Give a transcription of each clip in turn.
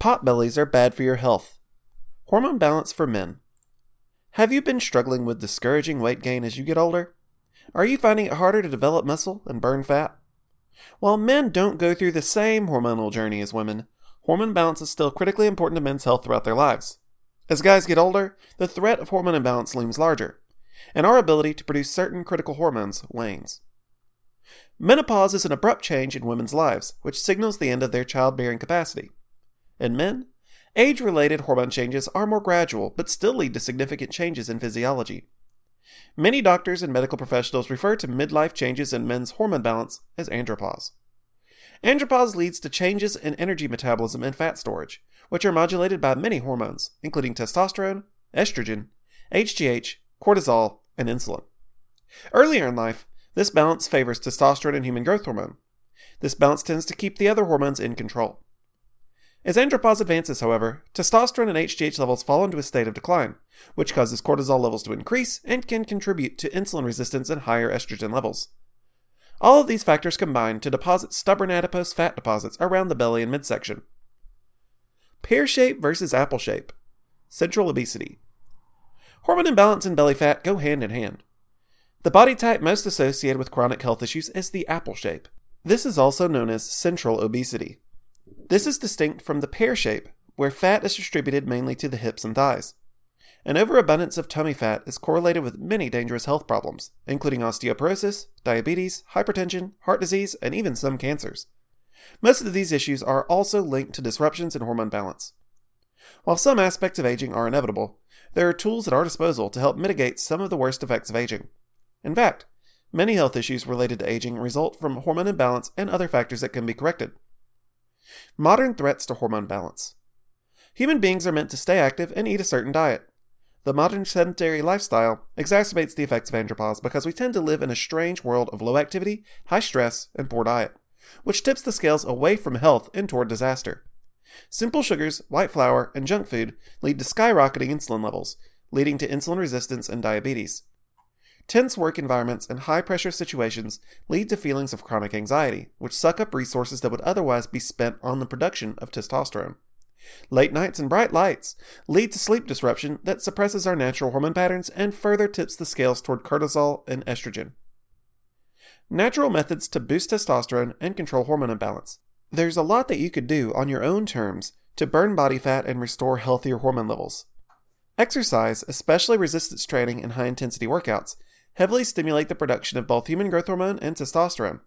Potbellies are bad for your health. Hormone balance for men. Have you been struggling with discouraging weight gain as you get older? Are you finding it harder to develop muscle and burn fat? While men don't go through the same hormonal journey as women, hormone balance is still critically important to men's health throughout their lives. As guys get older, the threat of hormone imbalance looms larger, and our ability to produce certain critical hormones wanes. Menopause is an abrupt change in women's lives, which signals the end of their childbearing capacity. In men, age-related hormone changes are more gradual, but still lead to significant changes in physiology. Many doctors and medical professionals refer to midlife changes in men's hormone balance as andropause. Andropause leads to changes in energy metabolism and fat storage, which are modulated by many hormones, including testosterone, estrogen, HGH, cortisol, and insulin. Earlier in life, this balance favors testosterone and human growth hormone. This balance tends to keep the other hormones in control. As andropause advances, however, testosterone and HGH levels fall into a state of decline, which causes cortisol levels to increase and can contribute to insulin resistance and higher estrogen levels. All of these factors combine to deposit stubborn adipose fat deposits around the belly and midsection. Pear shape versus apple shape. Central obesity. Hormone imbalance and belly fat go hand in hand. The body type most associated with chronic health issues is the apple shape. This is also known as central obesity. This is distinct from the pear shape, where fat is distributed mainly to the hips and thighs. An overabundance of tummy fat is correlated with many dangerous health problems, including osteoporosis, diabetes, hypertension, heart disease, and even some cancers. Most of these issues are also linked to disruptions in hormone balance. While some aspects of aging are inevitable, there are tools at our disposal to help mitigate some of the worst effects of aging. In fact, many health issues related to aging result from hormone imbalance and other factors that can be corrected. Modern threats to hormone balance. Human beings are meant to stay active and eat a certain diet. The modern sedentary lifestyle exacerbates the effects of andropause because we tend to live in a strange world of low activity, high stress, and poor diet, which tips the scales away from health and toward disaster. Simple sugars, white flour, and junk food lead to skyrocketing insulin levels, leading to insulin resistance and diabetes. Tense work environments and high-pressure situations lead to feelings of chronic anxiety, which suck up resources that would otherwise be spent on the production of testosterone. Late nights and bright lights lead to sleep disruption that suppresses our natural hormone patterns and further tips the scales toward cortisol and estrogen. Natural methods to boost testosterone and control hormone imbalance. There's a lot that you could do on your own terms to burn body fat and restore healthier hormone levels. Exercise, especially resistance training and high-intensity workouts, heavily stimulate the production of both human growth hormone and testosterone.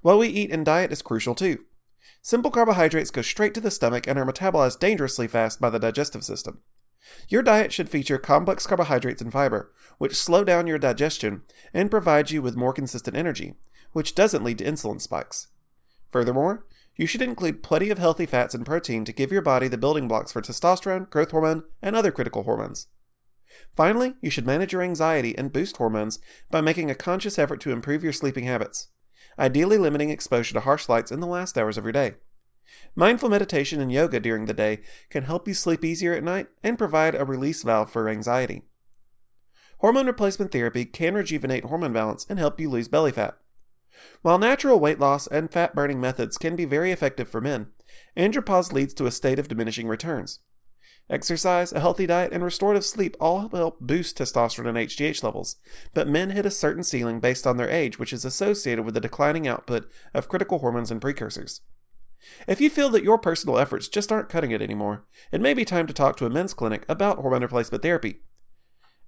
What we eat and diet is crucial too. Simple carbohydrates go straight to the stomach and are metabolized dangerously fast by the digestive system. Your diet should feature complex carbohydrates and fiber, which slow down your digestion and provide you with more consistent energy, which doesn't lead to insulin spikes. Furthermore, you should include plenty of healthy fats and protein to give your body the building blocks for testosterone, growth hormone, and other critical hormones. Finally, you should manage your anxiety and boost hormones by making a conscious effort to improve your sleeping habits, ideally limiting exposure to harsh lights in the last hours of your day. Mindful meditation and yoga during the day can help you sleep easier at night and provide a release valve for anxiety. Hormone replacement therapy can rejuvenate hormone balance and help you lose belly fat. While natural weight loss and fat-burning methods can be very effective for men, andropause leads to a state of diminishing returns. Exercise, a healthy diet, and restorative sleep all help boost testosterone and HGH levels, but men hit a certain ceiling based on their age, which is associated with the declining output of critical hormones and precursors. If you feel that your personal efforts just aren't cutting it anymore, it may be time to talk to a men's clinic about hormone replacement therapy.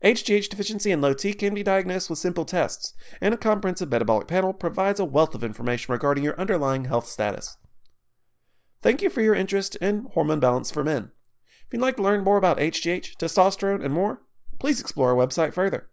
HGH deficiency and low T can be diagnosed with simple tests, and a comprehensive metabolic panel provides a wealth of information regarding your underlying health status. Thank you for your interest in Hormone Balance for Men. If you'd like to learn more about HGH, testosterone, and more, please explore our website further.